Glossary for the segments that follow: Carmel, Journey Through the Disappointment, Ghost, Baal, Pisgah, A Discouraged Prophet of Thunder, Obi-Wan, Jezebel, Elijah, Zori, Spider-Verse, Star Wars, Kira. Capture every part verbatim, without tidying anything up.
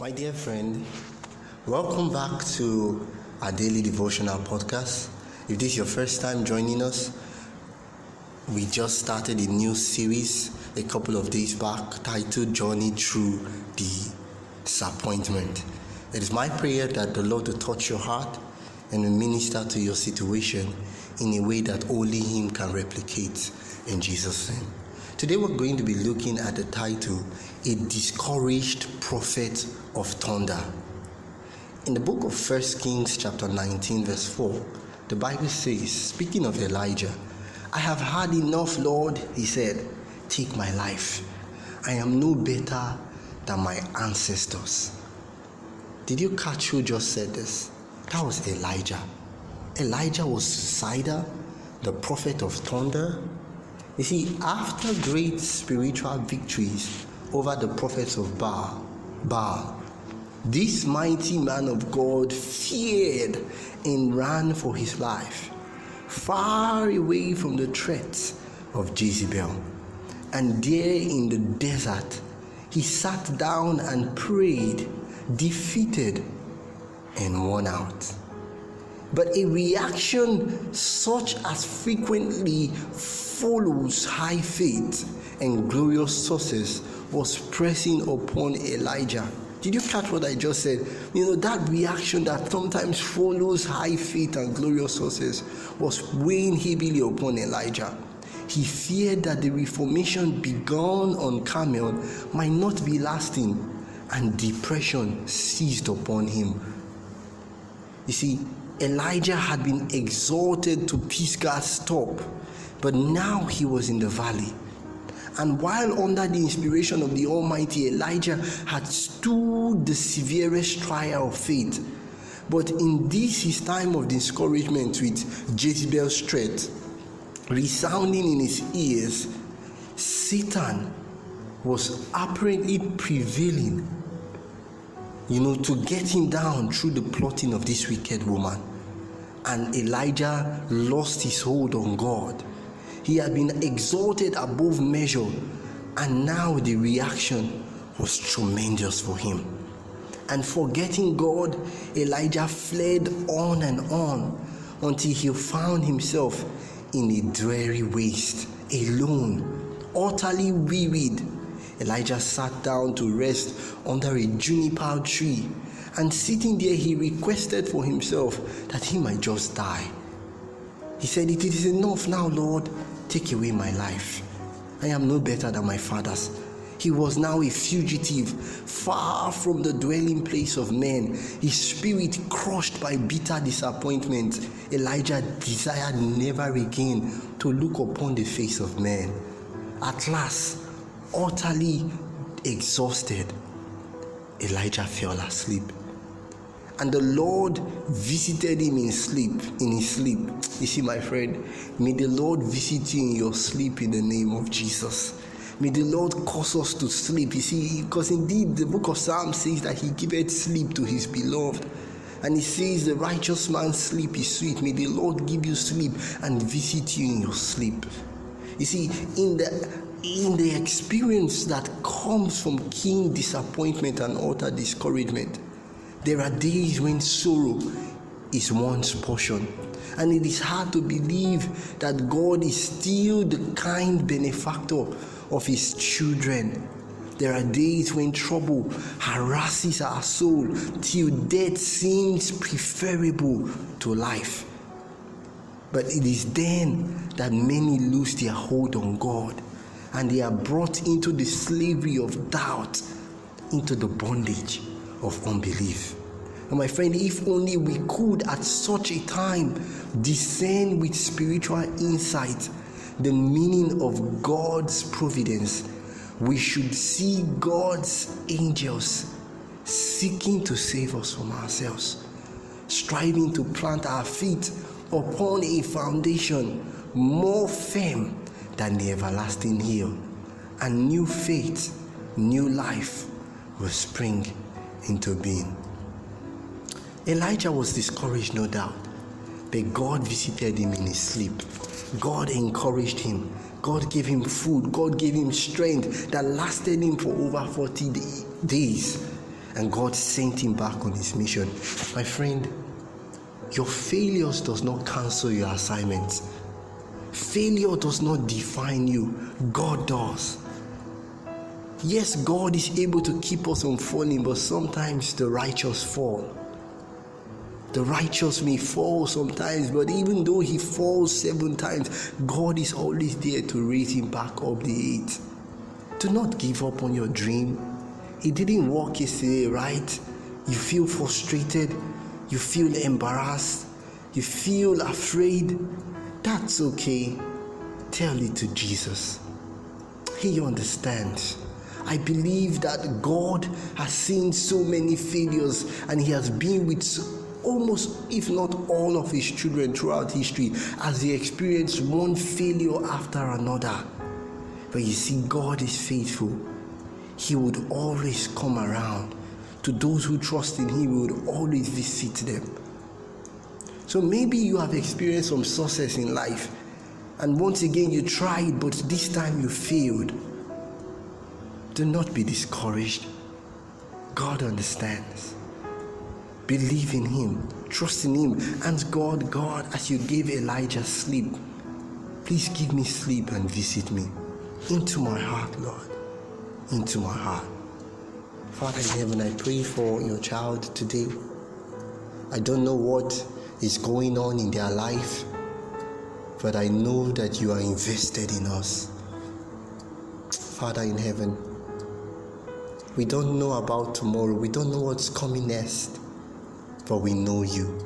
My dear friend, welcome back to our daily devotional podcast. If this is your first time joining us, we just started a new series a couple of days back titled Journey Through the Disappointment. It is my prayer that the Lord will touch your heart and will minister to your situation in a way that only Him can replicate, in Jesus' name. Today we're going to be looking at the title, A Discouraged Prophet of Thunder. In the book of First Kings chapter nineteen verse four, the Bible says, speaking of Elijah, "I have had enough, Lord," he said, "take my life. I am no better than my ancestors." Did you catch who just said this? That was Elijah. Elijah was suicidal, the prophet of thunder. You see, after great spiritual victories over the prophets of Baal, Baal, this mighty man of God feared and ran for his life, far away from the threats of Jezebel. And there in the desert, he sat down and prayed, defeated and worn out. But a reaction such as frequently follows high faith and glorious sources was pressing upon Elijah. Did you catch what I just said? You know, that reaction that sometimes follows high faith and glorious sources was weighing heavily upon Elijah. He feared that the reformation begun on Carmel might not be lasting, and depression seized upon him. You see, Elijah had been exalted to Pisgah's top, but now he was in the valley. And while under the inspiration of the Almighty, Elijah had stood the severest trial of faith. But in this his time of discouragement with Jezebel's threat resounding in his ears, Satan was apparently prevailing, you know, to get him down through the plotting of this wicked woman. And Elijah lost his hold on God. He had been exalted above measure, and now the reaction was tremendous for him. And forgetting God, Elijah fled on and on until he found himself in a dreary waste, alone, utterly wearied. Elijah sat down to rest under a juniper tree, and sitting there he requested for himself that he might just die. He said, "It is enough now, Lord, take away my life. I am no better than my fathers." He was now a fugitive, far from the dwelling place of men, his spirit crushed by bitter disappointment. Elijah desired never again to look upon the face of man. At last, utterly exhausted, Elijah fell asleep. And the Lord visited him in sleep, in his sleep. You see, my friend, may the Lord visit you in your sleep in the name of Jesus. May the Lord cause us to sleep. You see, because indeed the book of Psalms says that He giveth sleep to His beloved. And He says the righteous man's sleep is sweet. May the Lord give you sleep and visit you in your sleep. You see, in the in the experience that comes from keen disappointment and utter discouragement, there are days when sorrow is one's portion, and it is hard to believe that God is still the kind benefactor of His children. There are days when trouble harasses our soul till death seems preferable to life. But it is then that many lose their hold on God, and they are brought into the slavery of doubt, into the bondage of unbelief. And my friend, if only we could at such a time discern with spiritual insight the meaning of God's providence, we should see God's angels seeking to save us from ourselves, striving to plant our feet upon a foundation more firm than the everlasting hill, and new faith, new life will spring into being. Elijah was discouraged, no doubt, but God visited him in his sleep. God encouraged him. God gave him food. God gave him strength that lasted him for over forty days. and God sent him back on his mission. My friend, your failures does not cancel your assignments. Failure does not define you. God does. Yes, God is able to keep us from falling, but sometimes the righteous fall. The righteous may fall sometimes, but even though he falls seven times, God is always there to raise him back up the eight. Do not give up on your dream. It didn't work yesterday, right? You feel frustrated. You feel embarrassed. You feel afraid. That's okay. Tell it to Jesus. He understands. I believe that God has seen so many failures, and he has been with almost, if not all, of his children throughout history as they experience one failure after another. But you see, God is faithful. He would always come around. To those who trust in him, he would always visit them. So maybe you have experienced some success in life, and once again you tried, but this time you failed. Do not be discouraged. God understands. Believe in him, trust in him, and God, God, as you gave Elijah sleep, please give me sleep and visit me. Into my heart, Lord. Into my heart. Father in heaven, I pray for your child today. I don't know what is going on in their life, but I know that you are invested in us. Father in heaven, we don't know about tomorrow, we don't know what's coming next, but we know you.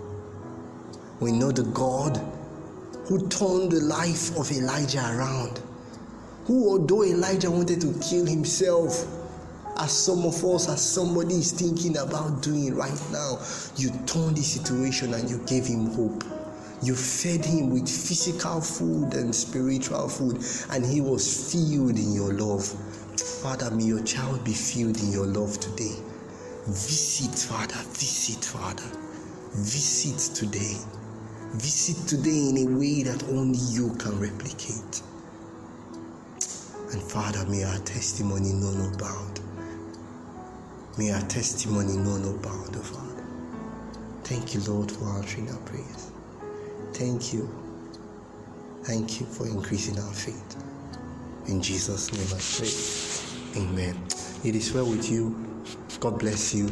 We know the God who turned the life of Elijah around, who, although Elijah wanted to kill himself, as some of us, as somebody is thinking about doing right now, you turned the situation and you gave him hope. You fed him with physical food and spiritual food, and he was filled in your love. Father, may your child be filled in your love today. Visit, Father, visit, Father. Visit today. Visit today in a way that only you can replicate. And Father, may our testimony know no bound. May our testimony know no bound, oh Father. Thank you, Lord, for answering our prayers. Thank you. Thank you for increasing our faith. In Jesus' name I pray. Amen. It is well with you. God bless you.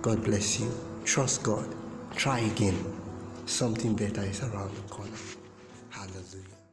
God bless you. Trust God. Try again. Something better is around the corner. Hallelujah.